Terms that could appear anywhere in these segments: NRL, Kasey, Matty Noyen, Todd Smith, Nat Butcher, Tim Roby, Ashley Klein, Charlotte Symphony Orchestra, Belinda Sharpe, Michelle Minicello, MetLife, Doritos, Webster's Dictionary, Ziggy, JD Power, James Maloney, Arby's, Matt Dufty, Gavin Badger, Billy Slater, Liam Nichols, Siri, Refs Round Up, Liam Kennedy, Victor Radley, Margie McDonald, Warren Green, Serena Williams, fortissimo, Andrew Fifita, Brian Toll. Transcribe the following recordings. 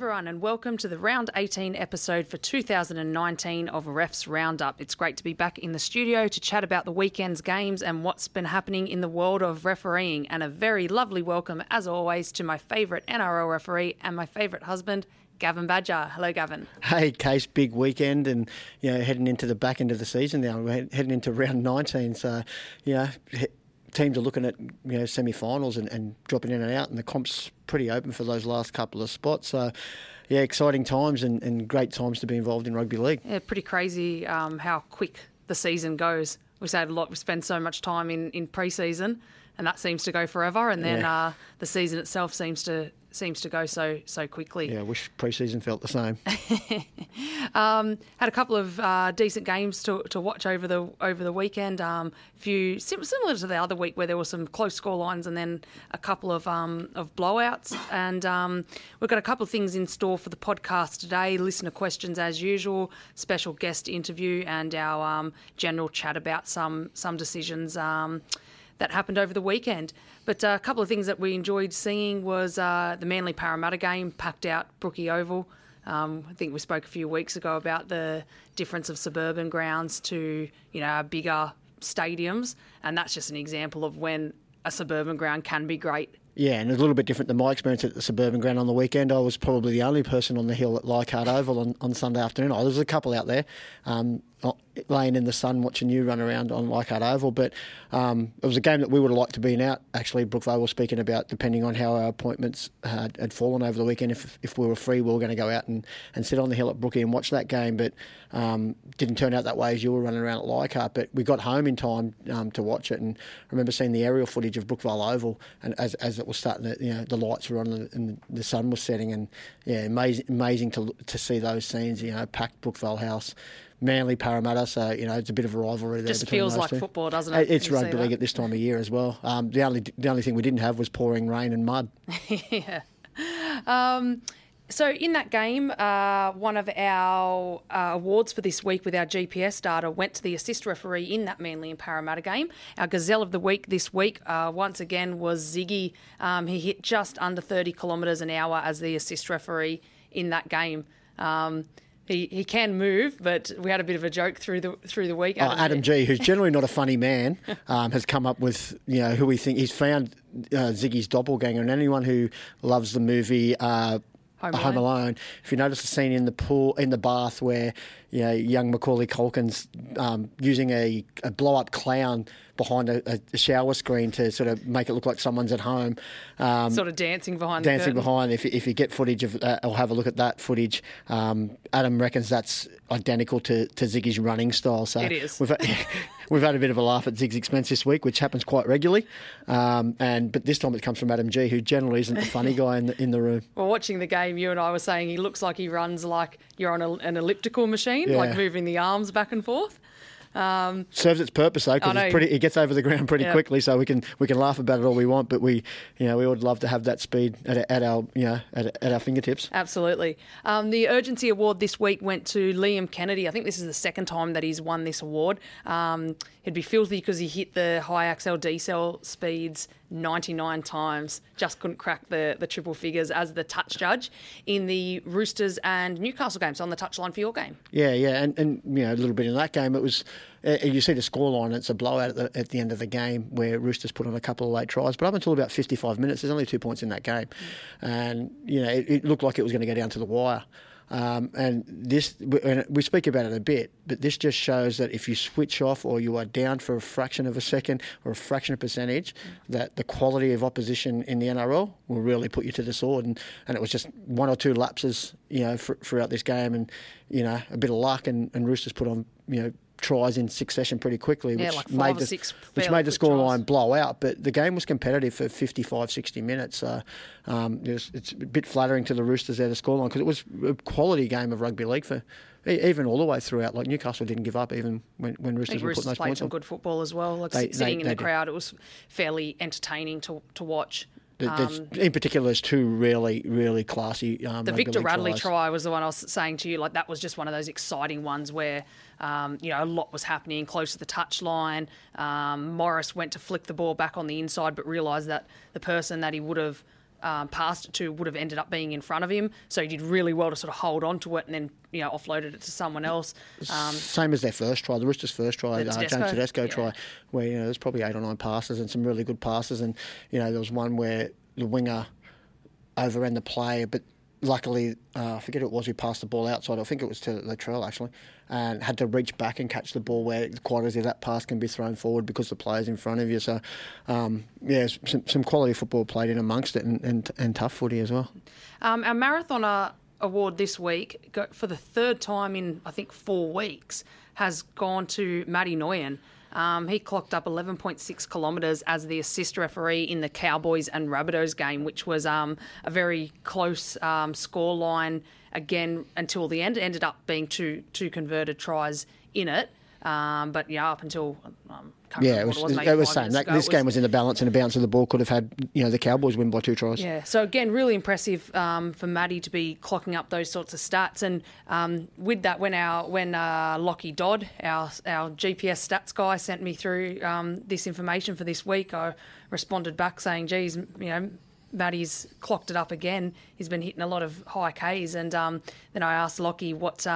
everyone, and welcome to the Round 18 episode for 2019 of Refs Round Up. It's great to be back in the studio to chat about the weekend's games and what's been happening in the world of refereeing. And a very lovely welcome, as always, to my favourite NRL referee and my favourite husband, Gavin Badger. Hello, Gavin. Hey, Case, big weekend and, you know, heading into the back end of the season now. We're heading into round 19, so, you know, teams are looking at, you know, semi-finals and dropping in and out, and the comp's pretty open for those last couple of spots. So, yeah, exciting times and great times to be involved in rugby league. Yeah, pretty crazy how quick the season goes. We've had a lot. We spend so much time in pre-season, and that seems to go forever. And then the season itself seems to go so quickly. Yeah, I wish pre-season felt the same. Had a couple of decent games to watch over the weekend. Few similar to the other week where there were some close score lines and then a couple of blowouts. And we've got a couple of things in store for the podcast today. Listener questions as usual, special guest interview, and our general chat about some decisions that happened over the weekend. But a couple of things that we enjoyed seeing was the Manly-Parramatta game, packed out Brookie Oval. I think we spoke a few weeks ago about the difference of suburban grounds to, you know, our bigger stadiums, and that's just an example of when a suburban ground can be great. Yeah, and it's a little bit different than my experience at the suburban ground on the weekend. I was probably the only person on the hill at Leichhardt Oval on Sunday afternoon. There was a couple out there laying in the sun watching you run around on Leichhardt Oval. But it was a game that we would have liked to be in out, actually. Brookvale was speaking about, depending on how our appointments had fallen over the weekend, if we were free, we were going to go out and sit on the hill at Brookie and watch that game. But didn't turn out that way as you were running around at Leichhardt. But we got home in time to watch it. And I remember seeing the aerial footage of Brookvale Oval, and as it was starting to, you know, the lights were on and the sun was setting, and yeah, amazing to see those scenes, you know, packed Brookvale House, Manly Parramatta, so, you know, it's a bit of a rivalry there. It just feels like football, doesn't it? It's rugby league at this time of year as well. The only thing we didn't have was pouring rain and mud. Yeah. So in that game, one of our awards for this week with our GPS data went to the assist referee in that Manly and Parramatta game. Our Gazelle of the Week this week, once again, was Ziggy. He hit just under 30 kilometres an hour as the assist referee in that game. He can move, but we had a bit of a joke through the week. Adam G, who's generally not a funny man, has come up with, you know, who we think he's found Ziggy's doppelganger. And anyone who loves the movie Home Alone. If you notice the scene in the pool, in the bath, where, you know, young Macaulay Culkin's using a blow-up clown behind a shower screen to sort of make it look like someone's at home. Sort of dancing behind the curtain. If you get footage of or have a look at that footage, Adam reckons that's identical to Ziggy's running style. So it is. We've had a bit of a laugh at Zig's expense this week, which happens quite regularly. But this time it comes from Adam G, who generally isn't the funny guy in the room. Well, watching the game, you and I were saying he looks like he runs like you're on an elliptical machine, yeah, like moving the arms back and forth. Serves its purpose though, because it gets over the ground pretty quickly, so we can laugh about it all we want, but we would love to have that speed at our fingertips. Absolutely. The Urgency Award this week went to Liam Kennedy. I think this is the second time that he's won this award. He'd be filthy because he hit the high axle decel speeds 99 times. Just couldn't crack the triple figures as the touch judge in the Roosters and Newcastle game. So on the touchline for your game. Yeah. And you know, a little bit in that game, it was, you see the scoreline, it's a blowout at the end of the game where Roosters put on a couple of late tries. But up until about 55 minutes, there's only 2 points in that game. And, you know, it looked like it was going to go down to the wire. And we speak about it a bit, but this just shows that if you switch off or you are down for a fraction of a second or a fraction of a percentage, that the quality of opposition in the NRL will really put you to the sword. And it was just one or two lapses, you know, throughout this game, and, you know, a bit of luck, and Roosters put on, you know, tries in succession pretty quickly, which, like made the scoreline blow out. But the game was competitive for 55, 60 minutes. So it's a bit flattering to the Roosters there, the scoreline, because it was a quality game of rugby league for even all the way throughout. Like Newcastle didn't give up even when Roosters were putting those points on. Played some good football as well. Like sitting in the crowd, it was fairly entertaining to watch. In particular, there's two really, really classy. The Victor Radley try was the one I was saying to you. Like that was just one of those exciting ones where, you know, a lot was happening close to the touchline. Morris went to flick the ball back on the inside, but realised that the person that he would have passed it to would have ended up being in front of him. So he did really well to sort of hold on to it and then, you know, offloaded it to someone else. Same as their first try, the Roosters' first try, James Tedesco try, where, you know, there's probably 8 or 9 passes and some really good passes. And, you know, there was one where the winger overran the play, but luckily, I forget who it was who passed the ball outside. I think it was to Latrell, actually, and had to reach back and catch the ball where quite easily that pass can be thrown forward because the player's in front of you. So, yeah, some quality football played in amongst it and tough footy as well. Our marathoner award this week, for the third time in, I think, 4 weeks, has gone to Matty Noyen. He clocked up 11.6 kilometres as the assist referee in the Cowboys and Rabbitohs game, which was a very close scoreline again until the end. It ended up being two converted tries in it. But, yeah, up until it was same. This game was in the balance, and a bounce of the ball could have had, you know, the Cowboys win by 2 tries. Yeah, so again, really impressive for Maddie to be clocking up those sorts of stats. And with that, when Lockie Dodd, our GPS stats guy, sent me through this information for this week, I responded back saying, geez, you know, Maddie's clocked it up again. He's been hitting a lot of high Ks. And then I asked Lockie what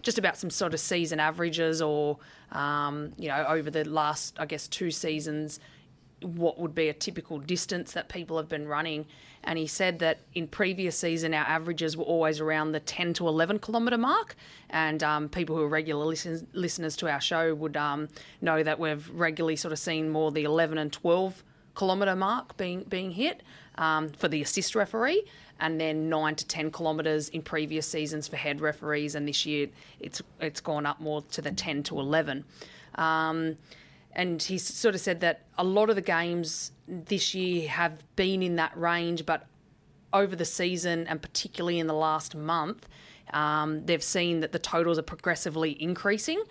just about some sort of season averages or, you know, over the last, I guess, 2 seasons, what would be a typical distance that people have been running. And he said that in previous season, our averages were always around the 10 to 11 kilometre mark. And people who are regular listeners to our show would know that we've regularly sort of seen more the 11 and 12 kilometre mark being hit for the assist referee, and then 9 to 10 kilometres in previous seasons for head referees, and this year it's gone up more to the 10 to 11. And he sort of said that a lot of the games this year have been in that range, but over the season and particularly in the last month, they've seen that the totals are progressively increasing,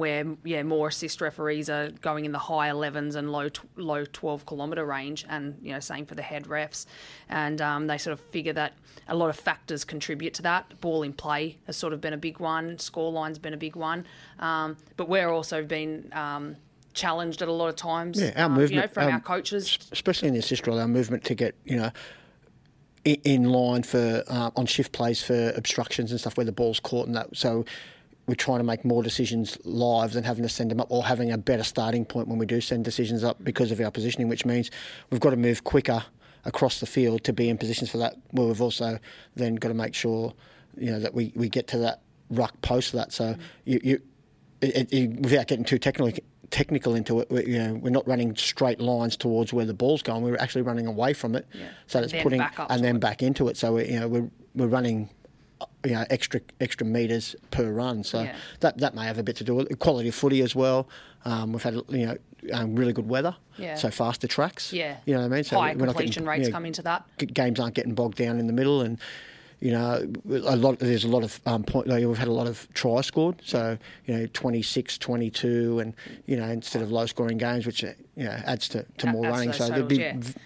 where more assist referees are going in the high 11s and low 12 kilometre range, and, you know, same for the head refs. And they sort of figure that a lot of factors contribute to that. Ball in play has sort of been a big one, scoreline's been a big one, but we're also been challenged at a lot of times. Yeah, our movement, you know, from our coaches, especially in the assist role, our movement to get, you know, in line for on shift plays for obstructions and stuff where the ball's caught and that. So we're trying to make more decisions live than having to send them up, or having a better starting point when we do send decisions up because of our positioning, which means we've got to move quicker across the field to be in positions for that. Well, we've also then got to make sure, you know, that we get to that ruck post that. So without getting too technical into it, you know, we're not running straight lines towards where the ball's going. We're actually running away from it, so that's putting and then back into it. So we're, you know, we're running, you know, extra meters per run. So that may have a bit to do with it. Quality of footy as well. We've had, you know, really good weather, so faster tracks. Yeah, you know what I mean. So high completion rates come into that. Games aren't getting bogged down in the middle, and, you know, there's a lot of point. Like, we've had a lot of tries scored, so, you know, 26, 22, and, you know, instead of low scoring games, which, you know, adds to more running. So there'd be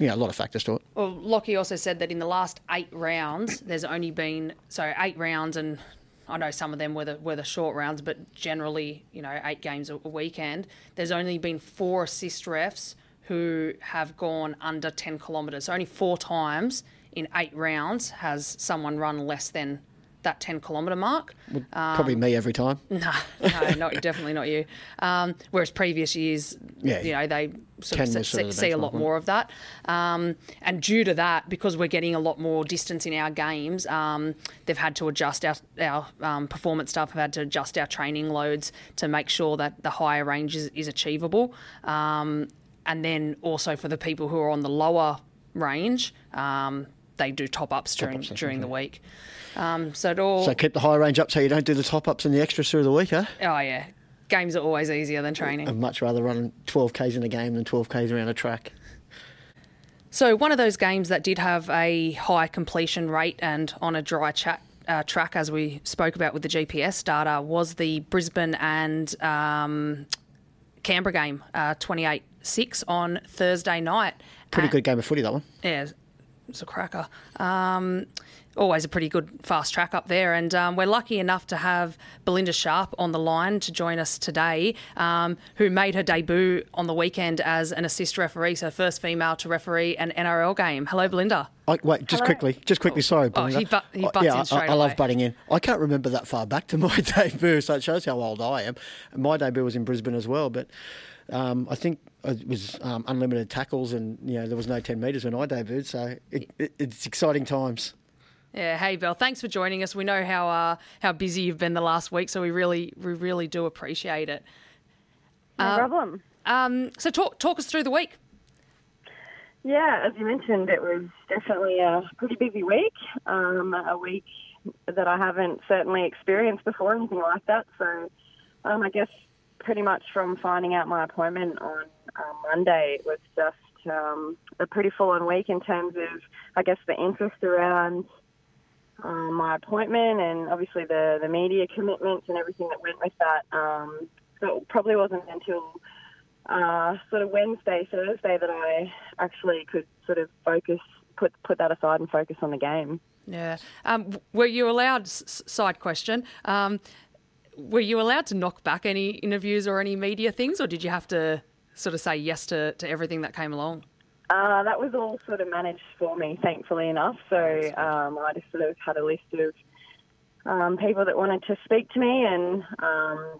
a lot of factors to it. Well, Lockie also said that in the last 8 rounds, there's only been 8 rounds, and I know some of them were the short rounds, but generally, you know, 8 games a weekend. There's only been 4 assist refs who have gone under 10 kilometres. So only 4 times. In 8 rounds has someone run less than that 10 kilometre mark. Probably me every time. No, definitely not you. Whereas previous years, you know, they sort of see a lot more of that. And due to that, because we're getting a lot more distance in our games, they've had to adjust our performance staff have had to adjust our training loads to make sure that the higher range is achievable. And then also for the people who are on the lower range, they do top-ups during the week. So keep the high range up so you don't do the top-ups and the extras through the week, huh? Oh, yeah. Games are always easier than training. I'd much rather run 12Ks in a game than 12Ks around a track. So one of those games that did have a high completion rate and on a dry track, as we spoke about with the GPS data, was the Brisbane and Canberra game, 28-6 on Thursday night. Pretty good game of footy, that one. Yeah, it's a cracker. always a pretty good fast track up there. And we're lucky enough to have Belinda Sharpe on the line to join us today, who made her debut on the weekend as an assist referee, so first female to referee an NRL game. Hello, Belinda. Wait, just quickly. Sorry, Belinda. He butts in straight away. I love butting in. I can't remember that far back to my debut, so it shows how old I am. My debut was in Brisbane as well, but I think it was unlimited tackles and, you know, there was no 10 metres when I debuted, so it's exciting times. Yeah, hey, Belle, thanks for joining us. We know how busy you've been the last week, so we really do appreciate it. No problem. So talk us through the week. Yeah, as you mentioned, it was definitely a pretty busy week, a week that I haven't certainly experienced before, anything like that. So I guess pretty much from finding out my appointment on Monday, it was just a pretty full-on week in terms of, I guess, the interest around my appointment and obviously the media commitments and everything that went with that. So it probably wasn't until sort of Wednesday, Thursday that I actually could sort of focus, put that aside and focus on the game. Yeah. Were you allowed, side question, were you allowed to knock back any interviews or any media things, or did you have to sort of say yes to everything that came along? That was all sort of managed for me, thankfully enough. So I just sort of had a list of people that wanted to speak to me and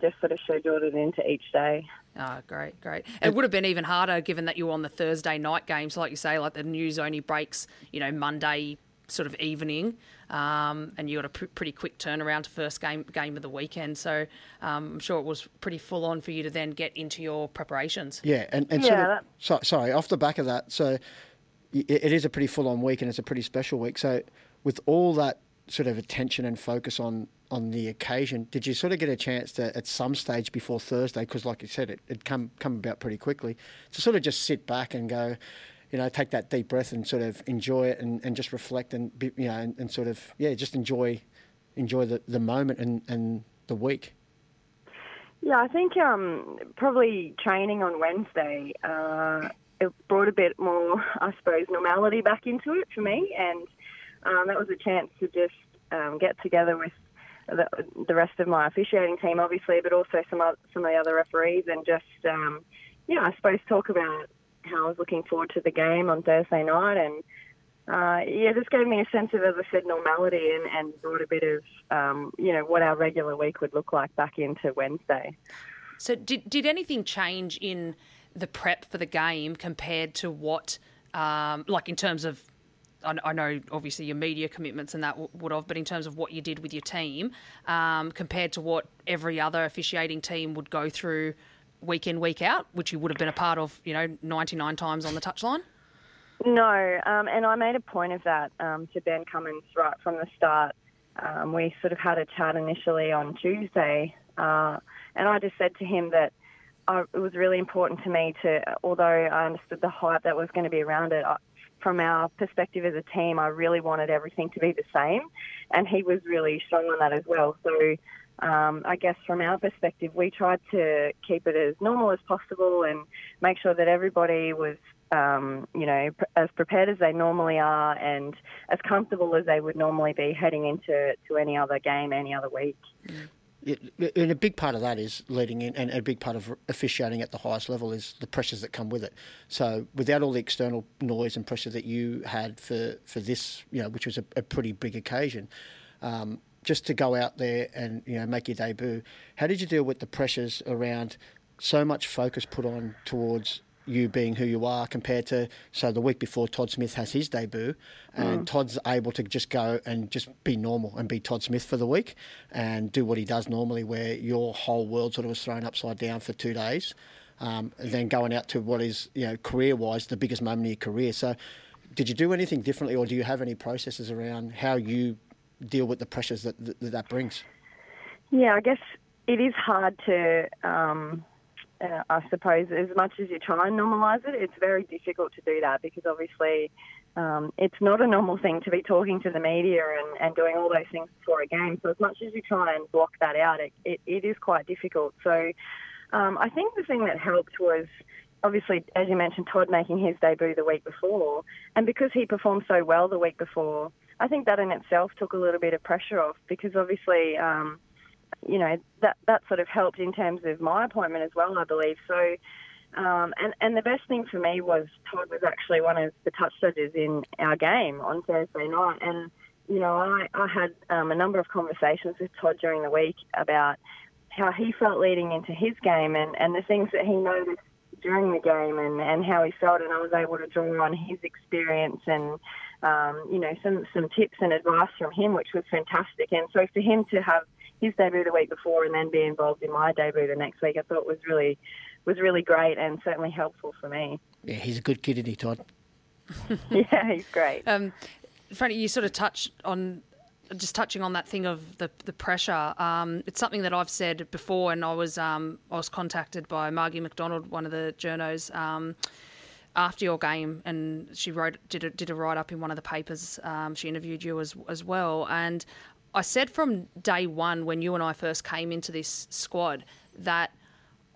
just sort of scheduled it into each day. Oh, great. It would have been even harder given that you were on the Thursday night games. Like you say, like the news only breaks, you know, Monday sort of evening, and you got a pretty quick turnaround to first game of the weekend. So I'm sure it was pretty full on for you to then get into your preparations. Yeah, and sorry, off the back of that, so it is a pretty full on week and it's a pretty special week. So with all that sort of attention and focus on the occasion, did you sort of get a chance to, at some stage before Thursday, because like you said, it come about pretty quickly, to sort of just sit back and go, you know, take that deep breath and sort of enjoy it and just reflect and, you know, and sort of, yeah, just enjoy the moment and the week? Yeah, I think probably training on Wednesday, it brought a bit more, I suppose, normality back into it for me. And that was a chance to just get together with the rest of my officiating team, obviously, but also some of the other referees and just, I suppose, talk about how I was looking forward to the game on Thursday night, and this gave me a sense of, as I said, normality and brought a bit of, what our regular week would look like back into Wednesday. So did anything change in the prep for the game compared to what, in terms of, I know obviously your media commitments and that would have, but in terms of what you did with your team compared to what every other officiating team would go through week in, week out, which you would have been a part of, 99 times on the touchline? No, and I made a point of that to Ben Cummins right from the start. We sort of had a chat initially on Tuesday, and I just said to him that it was really important to me to, although I understood the hype that was going to be around it, from our perspective as a team, I really wanted everything to be the same, and he was really strong on that as well. So I guess from our perspective, we tried to keep it as normal as possible and make sure that everybody was, as prepared as they normally are and as comfortable as they would normally be heading into any other game, any other week. And a big part of that is leading in, and a big part of officiating at the highest level is the pressures that come with it. So without all the external noise and pressure that you had for this, which was a pretty big occasion, just to go out there and, make your debut, how did you deal with the pressures around so much focus put on towards you being who you are compared to, so the week before Todd Smith has his debut and Todd's able to just go and just be normal and be Todd Smith for the week and do what he does normally, where your whole world sort of was thrown upside down for 2 days, and then going out to what is, career-wise, the biggest moment in your career. So did you do anything differently, or do you have any processes around how you deal with the pressures that brings? Yeah, I guess it is hard to, I suppose, as much as you try and normalise it, it's very difficult to do that because obviously it's not a normal thing to be talking to the media and doing all those things before a game. So as much as you try and block that out, it is quite difficult. So I think the thing that helped was, obviously, as you mentioned, Todd making his debut the week before, and because he performed so well the week before, I think that in itself took a little bit of pressure off, because obviously, you know, that sort of helped in terms of my appointment as well, I believe. So, and the best thing for me was Todd was actually one of the touch judges in our game on Thursday night. And, you know, I had a number of conversations with Todd during the week about how he felt leading into his game and the things that he noticed during the game and how he felt, and I was able to draw on his experience and, you know, some tips and advice from him, which was fantastic. And so for him to have his debut the week before and then be involved in my debut the next week, I thought was really great and certainly helpful for me. Yeah, he's a good kid, isn't he, Todd? Yeah, he's great. Franny, you sort of touching on that thing of the pressure, it's something that I've said before, and I was contacted by Margie McDonald, one of the journos, after your game, and she did a write-up in one of the papers. She interviewed you as well, and I said from day one when you and I first came into this squad that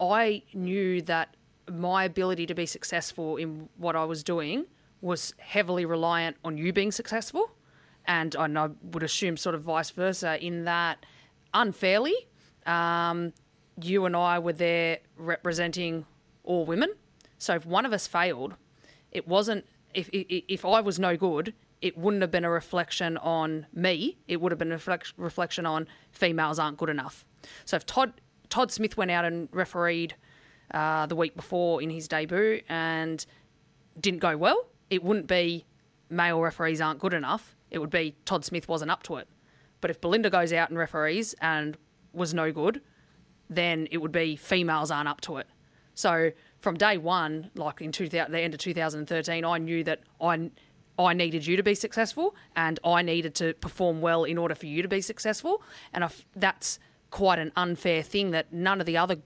I knew that my ability to be successful in what I was doing was heavily reliant on you being successful. And I would assume sort of vice versa, in that unfairly, you and I were there representing all women. So if one of us failed, it wasn't – if I was no good, it wouldn't have been a reflection on me. It would have been a reflection on females aren't good enough. So if Todd Smith went out and refereed the week before in his debut and didn't go well, it wouldn't be male referees aren't good enough. It would be Todd Smith wasn't up to it. But if Belinda goes out and referees and was no good, then it would be females aren't up to it. So from day one, like in the end of 2013, I knew that I needed you to be successful and I needed to perform well in order for you to be successful. And that's quite an unfair thing that none of the other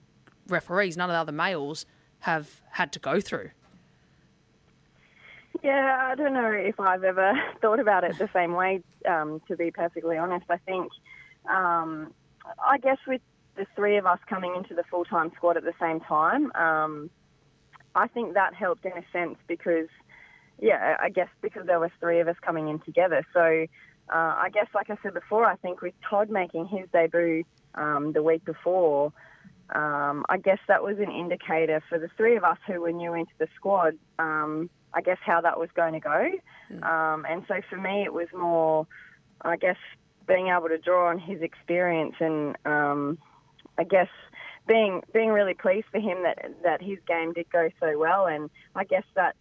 referees, none of the other males have had to go through. Yeah, I don't know if I've ever thought about it the same way, to be perfectly honest. I think, I guess with the three of us coming into the full-time squad at the same time, I think that helped in a sense because, yeah, I guess because there was three of us coming in together. So I guess, like I said before, I think with Todd making his debut the week before, I guess that was an indicator for the three of us who were new into the squad, I guess, how that was going to go. And so for me, it was more, I guess, being able to draw on his experience and, I guess, being really pleased for him that his game did go so well. And I guess that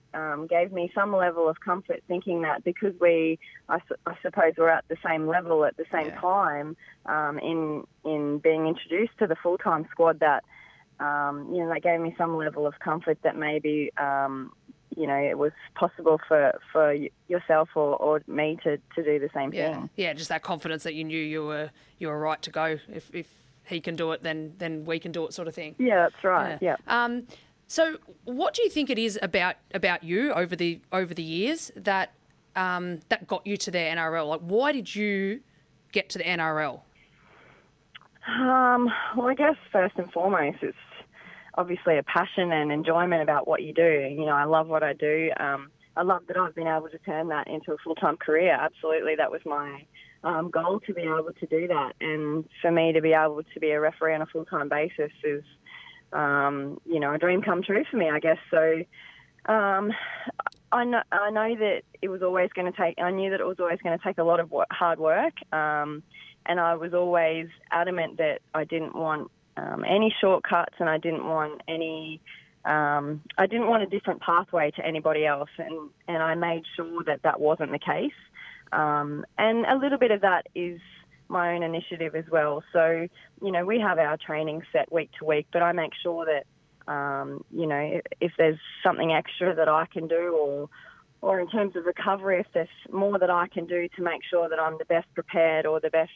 gave me some level of comfort thinking that because I suppose, we're at the same level at the same time in being introduced to the full-time squad, that, you know, that gave me some level of comfort that maybe you know, it was possible for yourself or me to do the same thing. Yeah, just that confidence that you knew you were right to go. If he can do it, then we can do it, sort of thing. Yeah, that's right. Yeah. So, what do you think it is about you over the years that that got you to the NRL? Like, why did you get to the NRL? Well, I guess first and foremost, it's obviously a passion and enjoyment about what you do. You know, I love what I do. I love that I've been able to turn that into a full-time career. Absolutely, that was my goal, to be able to do that. And for me to be able to be a referee on a full-time basis is, you know, a dream come true for me, I guess. So I know that it was always going to take – I knew that it was always going to take a lot of hard work, and I was always adamant that I didn't want any shortcuts, and I didn't want any. I didn't want a different pathway to anybody else, and I made sure that wasn't the case. And a little bit of that is my own initiative as well. So, you know, we have our training set week to week, but I make sure that, you know, if there's something extra that I can do, or in terms of recovery, if there's more that I can do to make sure that I'm the best prepared or the best.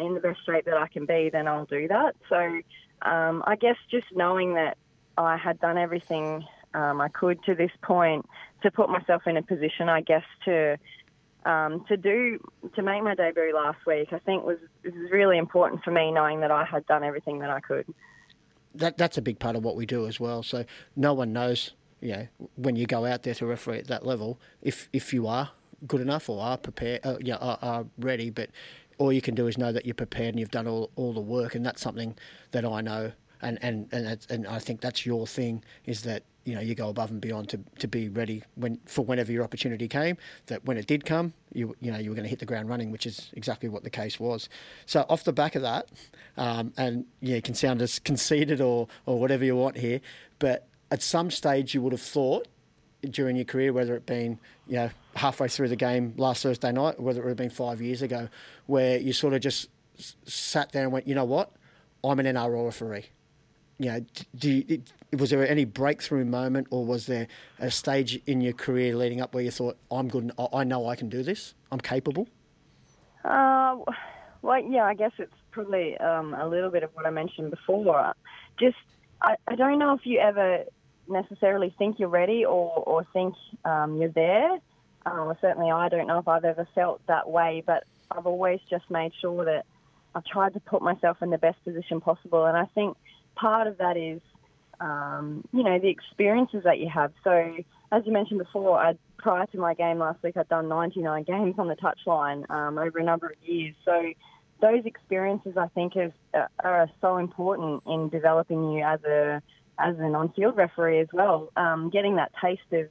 In the best shape that I can be, then I'll do that. So I guess just knowing that I had done everything I could to this point to put myself in a position, I guess, to make my debut last week, I think was really important for me, knowing that I had done everything that I could. That's a big part of what we do as well. So no one knows, you know, when you go out there to referee at that level, if you are good enough or are prepared, are ready, but all you can do is know that you're prepared and you've done all the work, and that's something that I know, and I think that's your thing, is that, you know, you go above and beyond to be ready whenever your opportunity came, that when it did come, you were going to hit the ground running, which is exactly what the case was. So off the back of that, you can sound as conceited or whatever you want here, but at some stage you would have thought during your career, whether it been, you know, halfway through the game last Thursday night, whether it would have been 5 years ago, where you sort of just sat there and went, you know what, I'm an NRL referee. You know, was there any breakthrough moment, or was there a stage in your career leading up where you thought, I'm good, I know I can do this, I'm capable? Well, yeah, I guess it's probably a little bit of what I mentioned before. Just, I don't know if you ever necessarily think you're ready or think you're there. Certainly I don't know if I've ever felt that way, but I've always just made sure that I've tried to put myself in the best position possible. And I think part of that is, the experiences that you have. So as you mentioned before, prior to my game last week, I'd done 99 games on the touchline over a number of years. So those experiences, I think, are so important in developing you as an on-field referee as well. Getting that taste of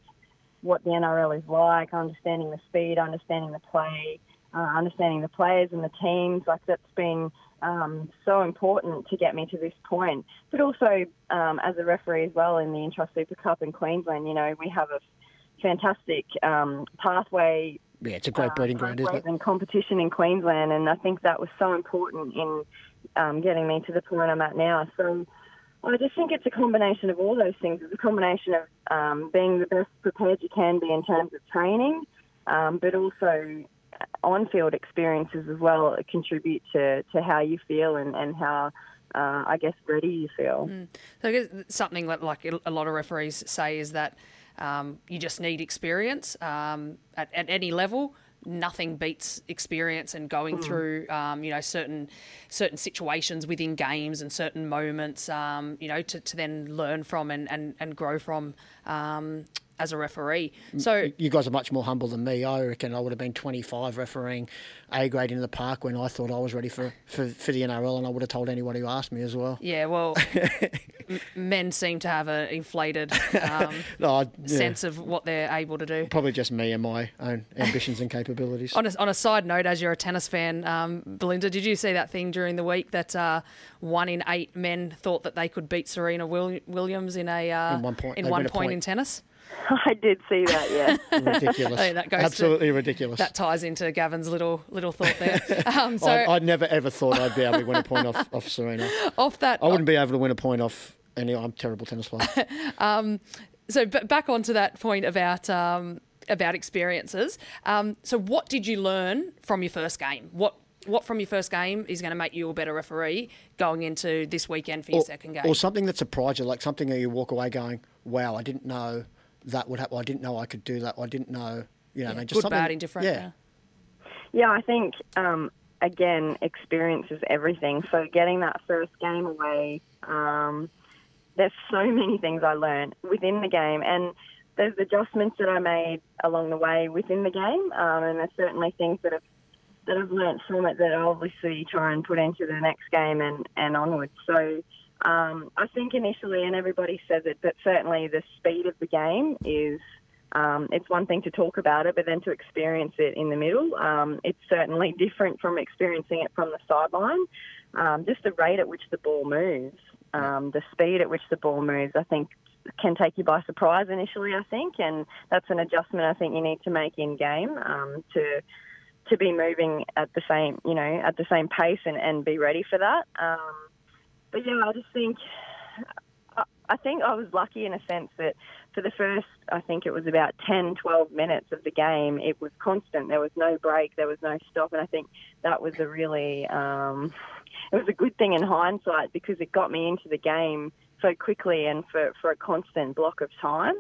what the NRL is like, understanding the speed, understanding the play, understanding the players and the teams, like that's been so important to get me to this point. But also as a referee as well in the Intra Super Cup in Queensland, you know, we have a fantastic pathway. Yeah, it's a great breeding ground, isn't it? And competition in Queensland, and I think that was so important in getting me to the point I'm at now. So I just think it's a combination of all those things. It's a combination of being the best prepared you can be in terms of training, but also on-field experiences as well contribute to how you feel and how, ready you feel. Mm. So I guess something that, like a lot of referees say, is that you just need experience at any level. Nothing beats experience and going through, certain situations within games and certain moments, to then learn from and grow from as a referee. So you guys are much more humble than me. I reckon I would have been 25 refereeing A-grade in the park when I thought I was ready for the NRL, and I would have told anyone who asked me as well. Yeah, well, men seem to have an inflated sense of what they're able to do. Probably just me and my own ambitions and capabilities. On a side note, as you're a tennis fan, Belinda, did you see that thing during the week that 1 in 8 men thought that they could beat Serena Williams in one point in tennis? I did see that, yeah. Ridiculous. I mean, ridiculous. That ties into Gavin's little thought there. So I never, ever thought I'd be able to win a point off Serena. I wouldn't be able to win a point off any. I'm a terrible tennis player. So back onto that point about experiences. So what did you learn from your first game? What from your first game is going to make you a better referee going into this weekend for your second game? Or something that surprised you, like something that you walk away going, wow, I didn't know that would happen. I didn't know I could do that. I didn't know, just good, something. Good, bad, indifferent. Yeah. Yeah, I think, again, experience is everything. So getting that first game away, there's so many things I learned within the game. And there's adjustments that I made along the way within the game. And there's certainly things that I've learned from it that I obviously try and put into the next game and onwards. So I think initially, and everybody says it, but certainly the speed of the game is, it's one thing to talk about it, but then to experience it in the middle, it's certainly different from experiencing it from the sideline. Just the rate at which the ball moves, the speed at which the ball moves, I think can take you by surprise initially, I think, and that's an adjustment I think you need to make in game to be moving at the same pace and be ready for that. But yeah, I just think I was lucky in a sense that for the first, I think it was about 10, 12 minutes of the game, it was constant. There was no break, there was no stop, and I think that was a really it was a good thing in hindsight because it got me into the game so quickly and for a constant block of time,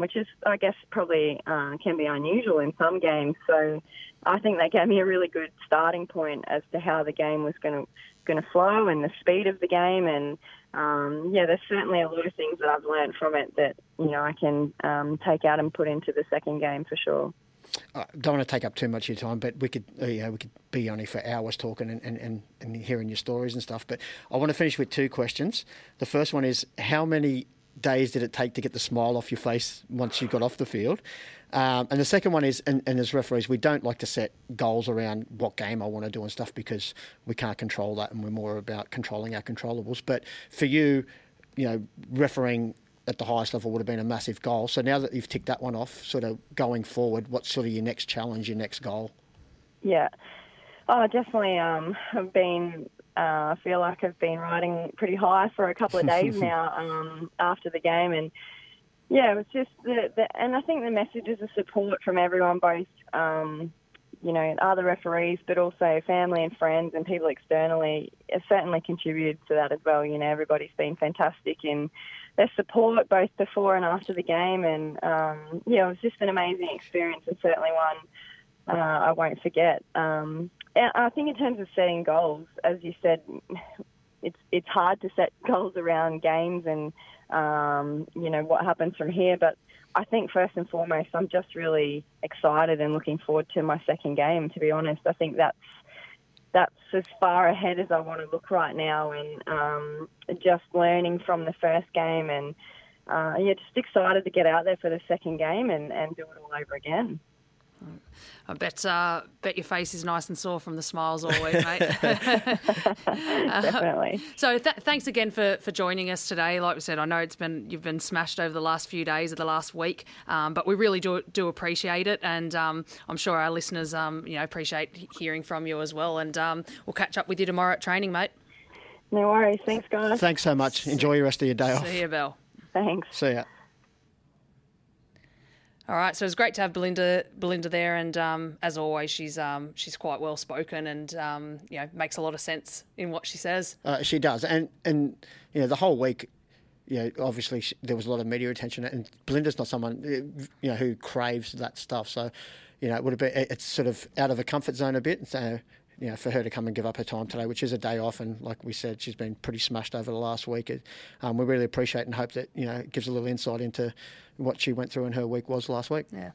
which is, I guess, probably can be unusual in some games. So I think that gave me a really good starting point as to how the game was going to flow and the speed of the game. And, there's certainly a lot of things that I've learned from it that, I can take out and put into the second game for sure. I don't want to take up too much of your time, but we could be on here for hours talking and hearing your stories and stuff. But I want to finish with two questions. The first one is, how many days did it take to get the smile off your face once you got off the field? And the second one is, and as referees, we don't like to set goals around what game I want to do and stuff, because we can't control that, and we're more about controlling our controllables. But for you, you know, refereeing at the highest level would have been a massive goal. So now that you've ticked that one off, sort of going forward, what's sort of your next challenge, your next goal? Yeah. Oh, definitely. I feel like I've been riding pretty high for a couple of days now after the game. And, yeah, it was just and I think the messages of support from everyone, both, other referees, but also family and friends and people externally, has certainly contributed to that as well. You know, everybody's been fantastic in their support both before and after the game. And, it was just an amazing experience, and certainly one I won't forget. I think in terms of setting goals, as you said, it's hard to set goals around games and, what happens from here. But I think first and foremost, I'm just really excited and looking forward to my second game, to be honest. I think that's as far ahead as I want to look right now, and just learning from the first game and, just excited to get out there for the second game and do it all over again. I bet your face is nice and sore from the smiles all week, mate. Definitely. So thanks again for joining us today. Like we said, I know you've been smashed over the last few days of the last week, but we really do appreciate it, and I'm sure our listeners appreciate hearing from you as well. And we'll catch up with you tomorrow at training, mate. No worries. Thanks, guys. Thanks so much. Enjoy the rest of your day off. See you, Belle. Thanks. See ya. All right, so it's great to have Belinda there, and as always, she's quite well spoken, and makes a lot of sense in what she says. She does, and the whole week, obviously there was a lot of media attention, and Belinda's not someone who craves that stuff, so it would have been it's sort of out of her comfort zone a bit, so. For her to come and give up her time today, which is a day off, and like we said, she's been pretty smashed over the last week. We really appreciate and hope that it gives a little insight into what she went through and her week was last week. Yeah.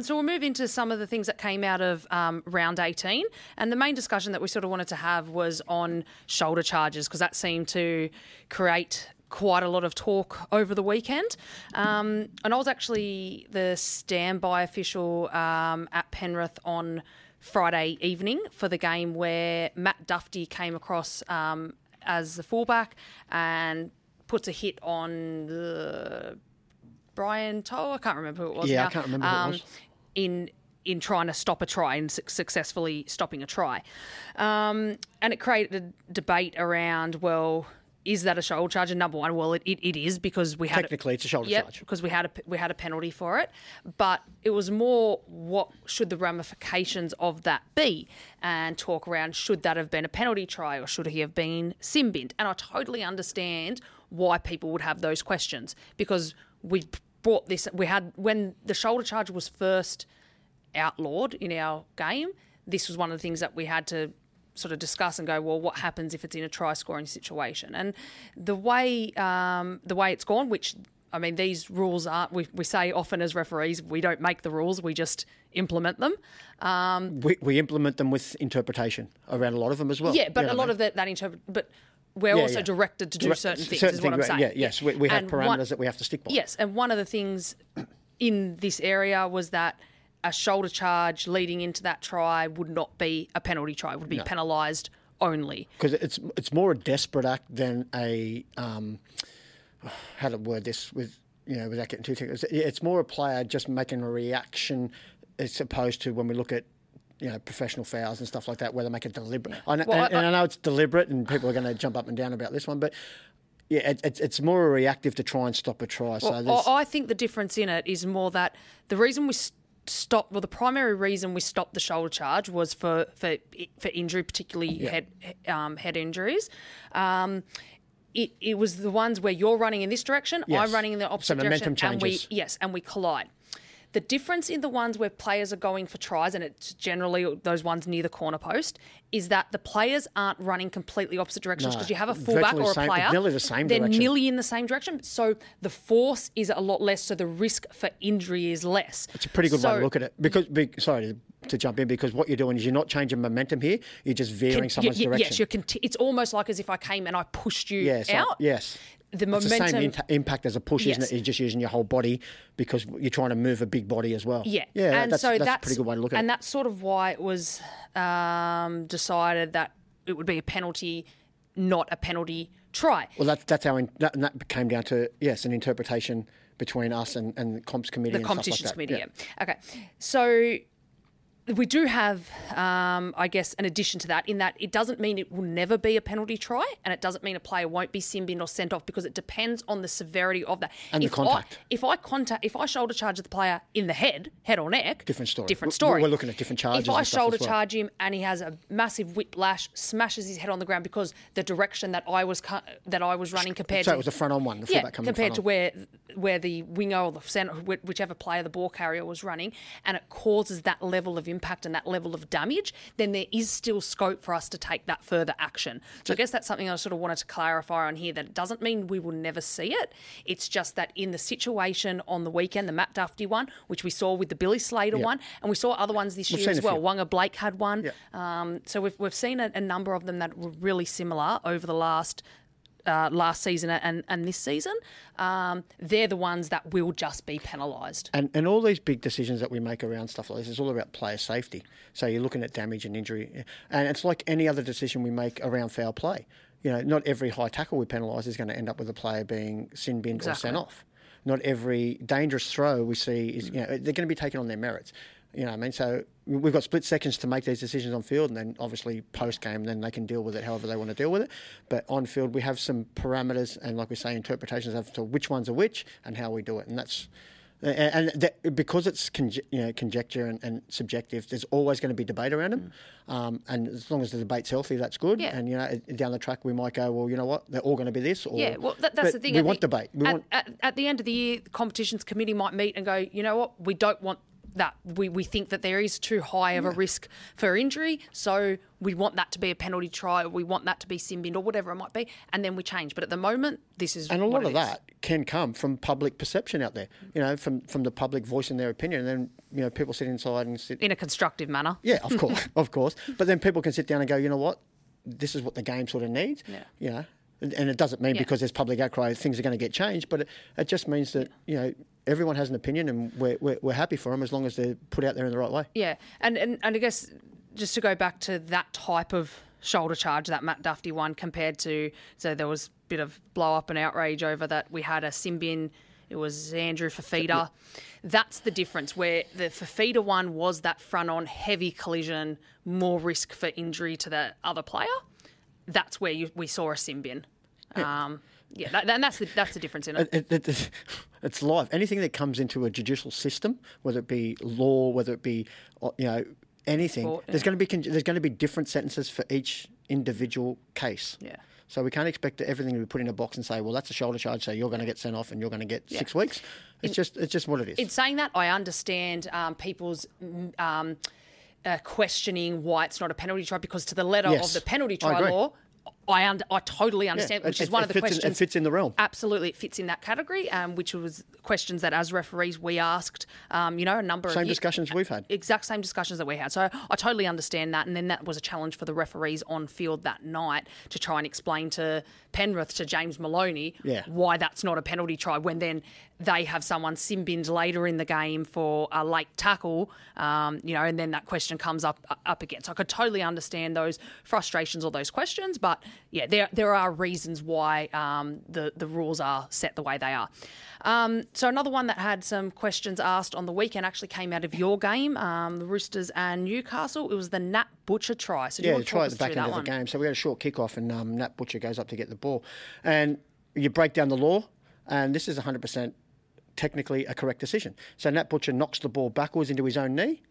So we'll move into some of the things that came out of round 18, and the main discussion that we sort of wanted to have was on shoulder charges, because that seemed to create quite a lot of talk over the weekend. And I was actually the standby official at Penrith on Friday evening for the game where Matt Dufty came across as the fullback and puts a hit on Brian Toll. I can't remember who it was. Yeah, now. I can't remember who it was. In trying to stop a try and successfully stopping a try. And it created a debate around, well, is that a shoulder charge? And number one, well, it is, because we had technically it's a shoulder charge, because we had a penalty for it. But it was more, what should the ramifications of that be? And talk around, should that have been a penalty try, or should he have been sin binned? And I totally understand why people would have those questions, because when the shoulder charge was first outlawed in our game, this was one of the things that we had to sort of discuss and go, well, what happens if it's in a try-scoring situation? And the way it's gone, which, I mean, these rules aren't, we say often as referees, we don't make the rules, we just implement them. We implement them with interpretation around a lot of them as well. Yeah, but but we're also directed to do certain things, is what I'm saying. Yeah, yes, we have parameters that we have to stick by. Yes, and one of the things in this area was that a shoulder charge leading into that try would not be a penalty try, would be penalised only. Because it's more a desperate act than a how to word this without getting too technical. It's more a player just making a reaction, as opposed to when we look at professional fouls and stuff like that, where they make a deliberate. Yeah. I know it's deliberate, and people are going to jump up and down about this one, but yeah, it's more a reactive to try and stop a try. Well, I think the difference in it is more that the reason the primary reason we stopped the shoulder charge was for injury, particularly head injuries. It was the ones where you're running in this direction, I'm running in the opposite direction, and we collide. The difference in the ones where players are going for tries, and it's generally those ones near the corner post, is that the players aren't running completely opposite directions because you have a fullback or a player. Nearly the same direction. They're nearly in the same direction. So the force is a lot less, so the risk for injury is less. It's a pretty good way to look at it. Because what you're doing is you're not changing momentum here. You're just veering someone's direction. Yes, it's almost like as if I came and I pushed you out. Yes. The momentum, it's the same impact as a push, isn't it? You're just using your whole body because you're trying to move a big body as well. Yeah. Yeah, and that's a pretty good way to look at it. And that's sort of why it was decided that it would be a penalty, not a penalty try. Well, that's how that came down to, an interpretation between us and the comps committee and stuff like that. The competitions committee, Okay. So we do have, an addition to that in that it doesn't mean it will never be a penalty try, and it doesn't mean a player won't be sin-binned or sent off because it depends on the severity of that. And the contact. If I shoulder charge the player in the head or neck, different story. We're looking at different charges. If I shoulder charge him and he has a massive whiplash, smashes his head on the ground because the direction that I was running compared to... So it was the front-on one, the fullback coming front on. Compared to where the winger or the centre, whichever player the ball carrier was running, and it causes that level of impact and that level of damage, then there is still scope for us to take that further action. So I guess that's something I sort of wanted to clarify on here, that it doesn't mean we will never see it. It's just that in the situation on the weekend, the Matt Dufty one, which we saw with the Billy Slater one, and we saw other ones this year as well. Wunga Blake had one. Yeah. So we've seen a number of them that were really similar over the last season and this season. They're the ones that will just be penalised. And all these big decisions that we make around stuff like this is all about player safety. So you're looking at damage and injury. And it's like any other decision we make around foul play. You know, not every high tackle we penalise is going to end up with a player being sin-binned or sent off. Not every dangerous throw we see is, they're going to be taken on their merits. You know what I mean? So we've got split seconds to make these decisions on field, and then obviously post-game, then they can deal with it however they want to deal with it. But on field, we have some parameters and, like we say, interpretations as to which ones are which and how we do it. And that's because it's conjecture and subjective, there's always going to be debate around them. And as long as the debate's healthy, that's good. Yeah. And, down the track we might go, well, you know what, they're all going to be this. Or, that's the thing. We want debate. At the end of the year, the competitions committee might meet and go, you know what, we don't want that. We think that there is too high of a risk for injury, so we want that to be a penalty try, or we want that to be sin-binned or whatever it might be, and then we change. But at the moment, this is and a lot of that can come from public perception out there, from the public voicing their opinion, and then, people sit inside and sit... In a constructive manner. Yeah, of course. But then people can sit down and go, you know what, this is what the game sort of needs, And it doesn't mean because there's public outcry things are going to get changed, but it just means that, everyone has an opinion, and we're happy for them as long as they're put out there in the right way. Yeah, and I guess just to go back to that type of shoulder charge, that Matt Dufty one compared to, so there was a bit of blow up and outrage over that. We had a sin-bin, it was Andrew Fifita. Yeah. That's the difference, where the Fifita one was that front-on heavy collision, more risk for injury to the other player. That's where we saw a sin-bin. And that's the difference in it. It's life. Anything that comes into a judicial system, whether it be law, whether it be anything, or, there's going to be different sentences for each individual case. Yeah. So we can't expect everything to be put in a box and say, well, that's a shoulder charge, so you're going to get sent off and you're going to get 6 weeks. It's just what it is. In saying that, I understand people's. Questioning why it's not a penalty try, because to the letter of the penalty try law, I totally understand, which is one of the questions. It fits in the realm. Absolutely, it fits in that category, which was questions that as referees we asked, a number of years. Same discussions we've had. Exact same discussions that we had. So I totally understand that, and then that was a challenge for the referees on field that night to try and explain to Penrith, to James Maloney, why that's not a penalty try, when then they have someone sin-binned later in the game for a late tackle, and then that question comes up again. So I could totally understand those frustrations or those questions, but... Yeah, there are reasons why the rules are set the way they are. So another one that had some questions asked on the weekend actually came out of your game, the Roosters and Newcastle. It was the Nat Butcher try. So do you want to talk us through that one? Yeah, the try at the back end of the game. So we had a short kickoff, and Nat Butcher goes up to get the ball. And you break down the law, and this is 100% technically a correct decision. So Nat Butcher knocks the ball backwards into his own knee.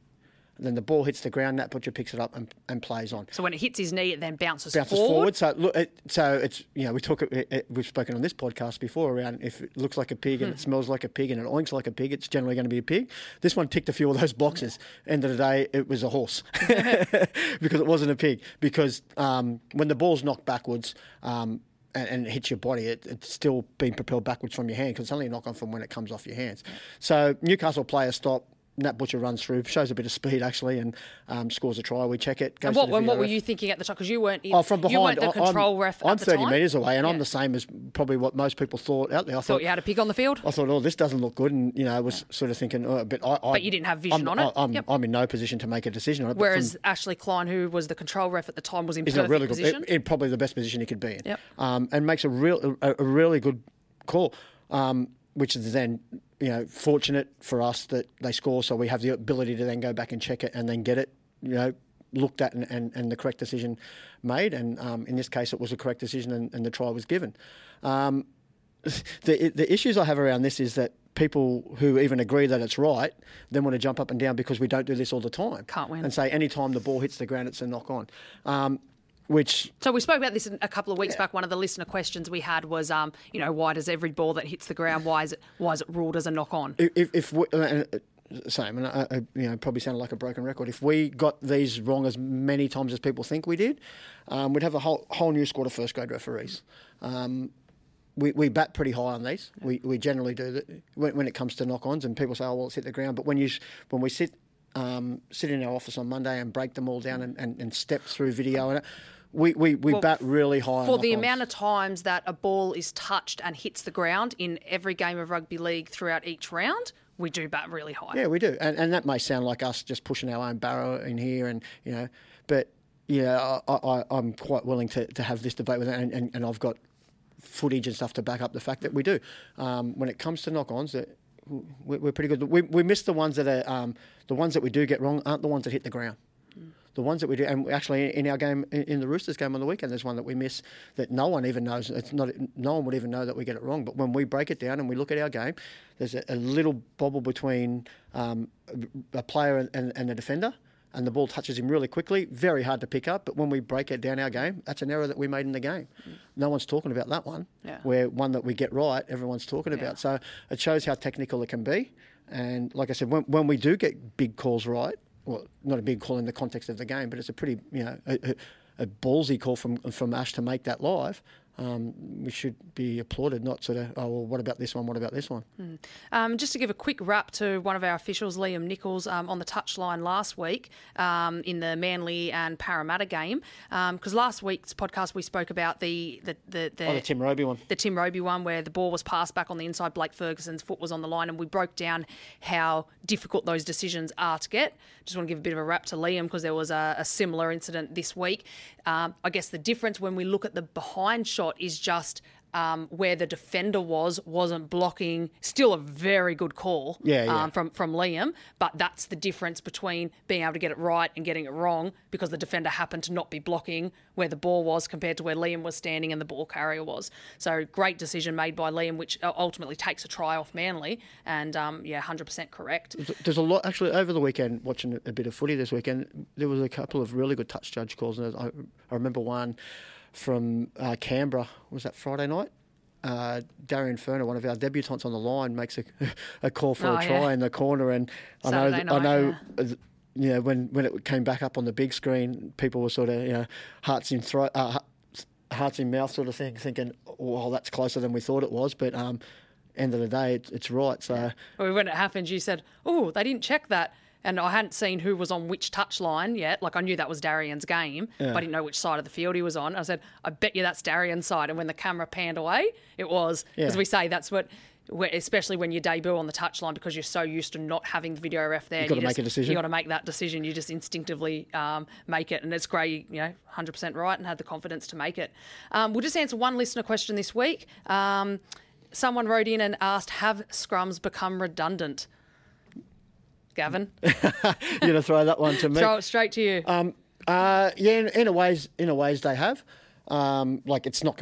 And then the ball hits the ground, Nat Butcher picks it up and plays on. So when it hits his knee, it then bounces forward. So it's we've spoken on this podcast before around if it looks like a pig and it smells like a pig and it oinks like a pig, it's generally going to be a pig. This one ticked a few of those boxes. End of the day, it was a horse because it wasn't a pig. Because when the ball's knocked backwards, and it hits your body, it's still being propelled backwards from your hand because it's only a knock-on from when it comes off your hands. So Newcastle player stop, Nat Butcher runs through, shows a bit of speed actually and scores a try. We check it. Goes and what were you thinking at the time? Because you weren't in. Oh, from behind. You weren't the control ref at the time. I'm 30 metres away and I'm the same as probably what most people thought out there. I thought you had a pig on the field? I thought, this doesn't look good. And, I was sort of thinking, but you didn't have vision on it? I'm in no position to make a decision on it. Whereas Ashley Klein, who was the control ref at the time, was in perfect position. Probably the best position he could be in. Yep. And makes a really good call, which is then... fortunate for us that they score, so we have the ability to then go back and check it and then get it, looked at and the correct decision made. And in this case, it was a correct decision and the try was given. The issues I have around this is that people who even agree that it's right then want to jump up and down because we don't do this all the time. Can't win. And say any time the ball hits the ground, it's a knock on. So we spoke about this a couple of weeks back. One of the listener questions we had was, why does every ball that hits the ground, why is it ruled as a knock on? I probably sounded like a broken record. If we got these wrong as many times as people think we did, we'd have a whole new squad of first grade referees. We bat pretty high on these. We generally do that when it comes to knock ons, and people say, it's hit the ground. But when we sit in our office on Monday and break them all down and step through video and it. We bat really high. For the amount of times that a ball is touched and hits the ground in every game of rugby league throughout each round, we do bat really high. Yeah, we do. And that may sound like us just pushing our own barrow in here and, but, I'm quite willing to have this debate with and I've got footage and stuff to back up the fact that we do. When it comes to knock-ons, we're pretty good. We miss the ones that are the ones that we do get wrong aren't the ones that hit the ground. The ones that we do, and actually in our game, in the Roosters game on the weekend, there's one that we miss that no one even knows. No one would even know that we get it wrong. But when we break it down and we look at our game, there's a little bobble between a player and a defender, and the ball touches him really quickly. Very hard to pick up. But when we break it down our game, that's an error that we made in the game. No one's talking about that one. Yeah. Where one that we get right, everyone's talking about. So it shows how technical it can be. And like I said, when we do get big calls right, well, not a big call in the context of the game, but it's a pretty, a ballsy call from Ash to make that live. We should be applauded, not sort of, what about this one? What about this one? Mm. Just to give a quick wrap to one of our officials, Liam Nichols, on the touchline last week in the Manly and Parramatta game, because last week's podcast we spoke about the Tim Roby one. The Tim Roby one where the ball was passed back on the inside, Blake Ferguson's foot was on the line, and we broke down how difficult those decisions are to get. Just want to give a bit of a wrap to Liam because there was a similar incident this week. I guess the difference when we look at the behind shot is just where the defender wasn't blocking. Still a very good call from Liam, but that's the difference between being able to get it right and getting it wrong because the defender happened to not be blocking where the ball was compared to where Liam was standing and the ball carrier was. So great decision made by Liam, which ultimately takes a try off Manly and, 100% correct. There's a lot, actually, over the weekend, watching a bit of footy this weekend, there was a couple of really good touch judge calls. And I remember one from Canberra, was that Friday night? Darren Furner, one of our debutants on the line, makes a call for a try in the corner. And I know, when it came back up on the big screen, people were sort of, hearts in mouth sort of thing, thinking, that's closer than we thought it was. But end of the day, it's right. So when it happened, you said, they didn't check that. And I hadn't seen who was on which touchline yet. Like, I knew that was Darian's game, but I didn't know which side of the field he was on. I said, I bet you that's Darian's side. And when the camera panned away, it was. Because we say that's what, especially when you debut on the touchline, because you're so used to not having the video ref there. You've got to make a decision. You've got to make that decision. You just instinctively make it. And it's great, 100% right, and had the confidence to make it. We'll just answer one listener question this week. Someone wrote in and asked, have scrums become redundant? Gavin, you're gonna throw that one to me. Throw it straight to you. In a ways they have. Like, it's not...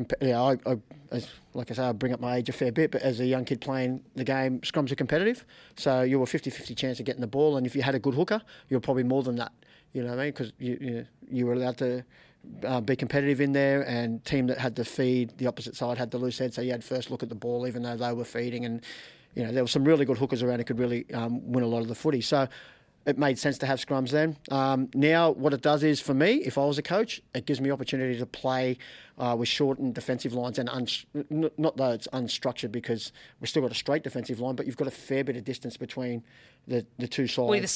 I bring up my age a fair bit, but as a young kid playing the game, scrums are competitive. So you were 50-50 chance of getting the ball, and if you had a good hooker, you were probably more than that. You know what I mean? Because you were allowed to be competitive in there, and team that had to feed, the opposite side had the loose head, so you had first look at the ball, even though they were feeding. And, you know, there were some really good hookers around who could really win a lot of the footy. So... it made sense to have scrums then. Now, what it does is, for me, if I was a coach, it gives me opportunity to play with shortened defensive lines and not though it's unstructured, because we've still got a straight defensive line, but you've got a fair bit of distance between the two sides. Well, it's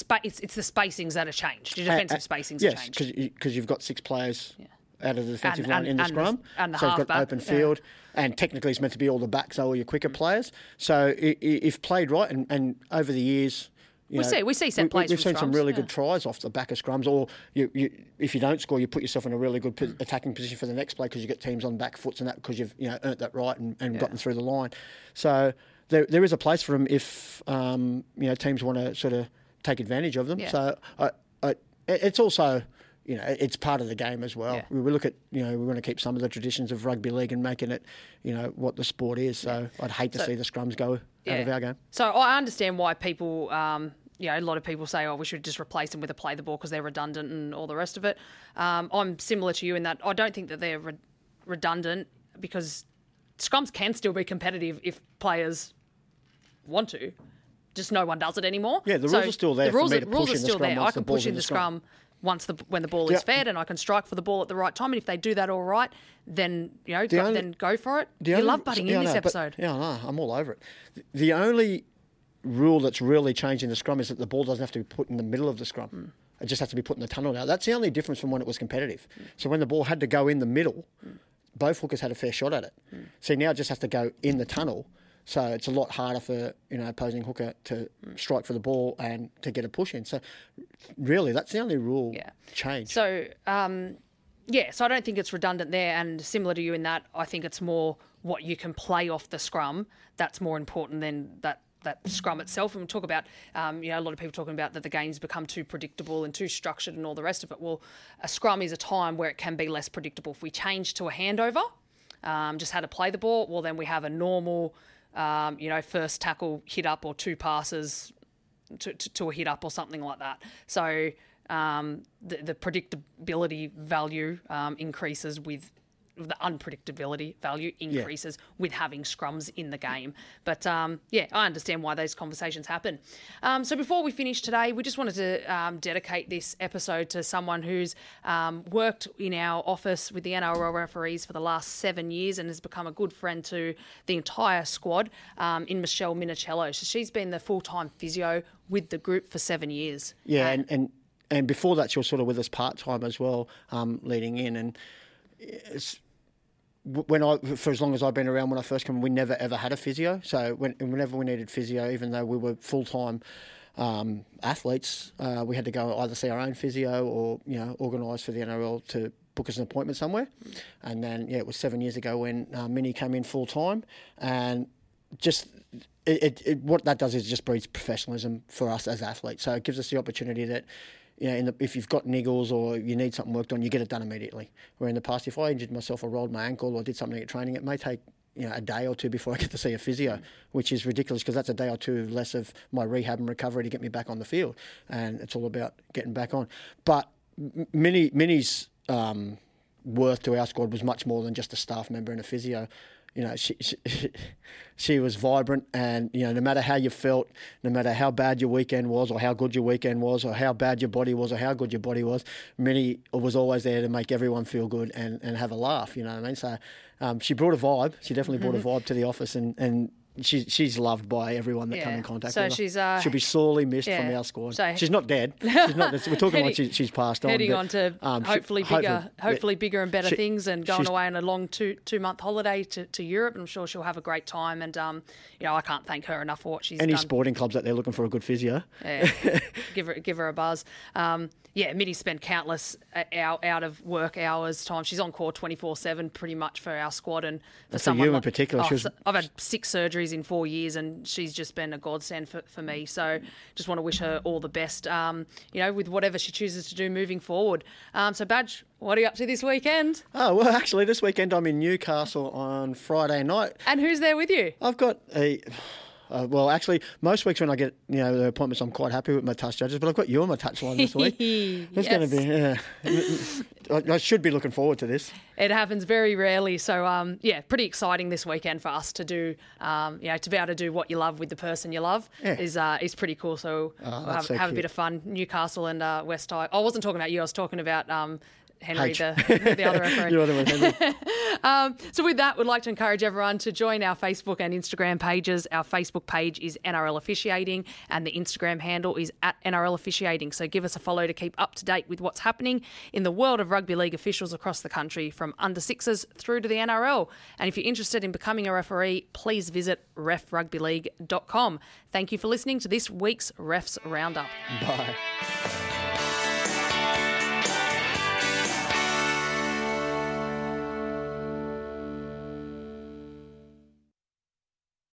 the spacings that are changed. The defensive spacings are changed. Yes, because you've got six players... yeah. out of the defensive line in the scrum. And the so you've got open field. Yeah. And technically it's meant to be all the backs, so all your quicker players. So if played right, and over the years... We see set plays. We've seen scrums, some really good tries off the back of scrums, or you, if you don't score, you put yourself in a really good attacking position for the next play because you get teams on back foots and that, because you've earned that right and gotten through the line. So there is a place for them if teams want to sort of take advantage of them. Yeah. So it's also it's part of the game as well. Yeah. We look at we want to keep some of the traditions of rugby league and making it what the sport is. So I'd hate to see the scrums go out of our game. So I understand why people. A lot of people say, we should just replace them with a play the ball because they're redundant and all the rest of it. I'm similar to you in that I don't think that they're redundant, because scrums can still be competitive if players want to. Just no one does it anymore. Yeah, the rules are still there. The rules are still there. I can push in the scrum when the ball is fed, and I can strike for the ball at the right time. And if they do that all right, then then go for it. You love butting in this episode. Yeah, I'm all over it. The only rule that's really changed in the scrum is that the ball doesn't have to be put in the middle of the scrum. It just has to be put in the tunnel now. That's the only difference from when it was competitive. So when the ball had to go in the middle, both hookers had a fair shot at it. See, now it just has to go in the tunnel. So it's a lot harder for opposing hooker to strike for the ball and to get a push in. So really, that's the only rule change. So, so I don't think it's redundant there. And similar to you in that, I think it's more what you can play off the scrum that's more important than that scrum itself. And we talk about, a lot of people talking about that the game's become too predictable and too structured and all the rest of it. Well, a scrum is a time where it can be less predictable. If we change to a handover, just how to play the ball, well, then we have a normal... first tackle, hit up, or two passes to a hit up or something like that. So the predictability value increases with the unpredictability value increases with having scrums in the game. But, I understand why those conversations happen. So before we finish today, we just wanted to dedicate this episode to someone who's worked in our office with the NRL referees for the last 7 years and has become a good friend to the entire squad, in Michelle Minicello. So she's been the full-time physio with the group for 7 years. Yeah, and before that, she was sort of with us part-time as well, leading in. And it's... for as long as I've been around, when I first came, we never ever had a physio. So whenever we needed physio, even though we were full-time athletes, we had to go either see our own physio or organise for the NRL to book us an appointment somewhere. And then it was 7 years ago when Minnie came in full-time, and just what that does is just breeds professionalism for us as athletes. So it gives us the opportunity that, if you've got niggles or you need something worked on, you get it done immediately. Where in the past, if I injured myself or rolled my ankle or did something at training, it may take a day or two before I get to see a physio, which is ridiculous, because that's a day or two less of my rehab and recovery to get me back on the field. And it's all about getting back on. But Minnie's worth to our squad was much more than just a staff member and a physio. She was vibrant, and no matter how you felt, no matter how bad your weekend was or how good your weekend was or how bad your body was or how good your body was, Minnie was always there to make everyone feel good and have a laugh, you know what I mean? So she brought a vibe. She definitely brought a vibe to the office, and she's loved by everyone that come in contact with her. She'll be sorely missed from our squad. So she's not dead. We're talking like she's passed on. Heading on to hopefully bigger and better things, and going away on a long two-month holiday to Europe. I'm sure she'll have a great time. And, I can't thank her enough for what she's done. Any sporting clubs out there looking for a good physio? Yeah, give her a buzz. Mitty spent countless out of work hours time. She's on call 24/7 pretty much for our squad, and for someone in particular. I've had 6 surgeries series in 4 years, and she's just been a godsend for me. So just want to wish her all the best, with whatever she chooses to do moving forward. So Badge, what are you up to this weekend? Oh, well, actually, this weekend I'm in Newcastle on Friday night. And who's there with you? I've got a... well, actually, most weeks when I get the appointments, I'm quite happy with my touch judges. But I've got you on my touchline this week. It's going to be. I should be looking forward to this. It happens very rarely, so pretty exciting this weekend for us to do. To be able to do what you love with the person you love is pretty cool. So we'll have a bit of fun. Newcastle and West Tigers. I wasn't talking about you. I was talking about. Henry, the other referee. You're the one, Henry. So with that, we'd like to encourage everyone to join our Facebook and Instagram pages. Our Facebook page is NRL Officiating and the Instagram handle is @NRL Officiating. So give us a follow to keep up to date with what's happening in the world of rugby league officials across the country, from under sixes through to the NRL. And if you're interested in becoming a referee, please visit refrugbyleague.com. Thank you for listening to this week's Refs Roundup. Bye.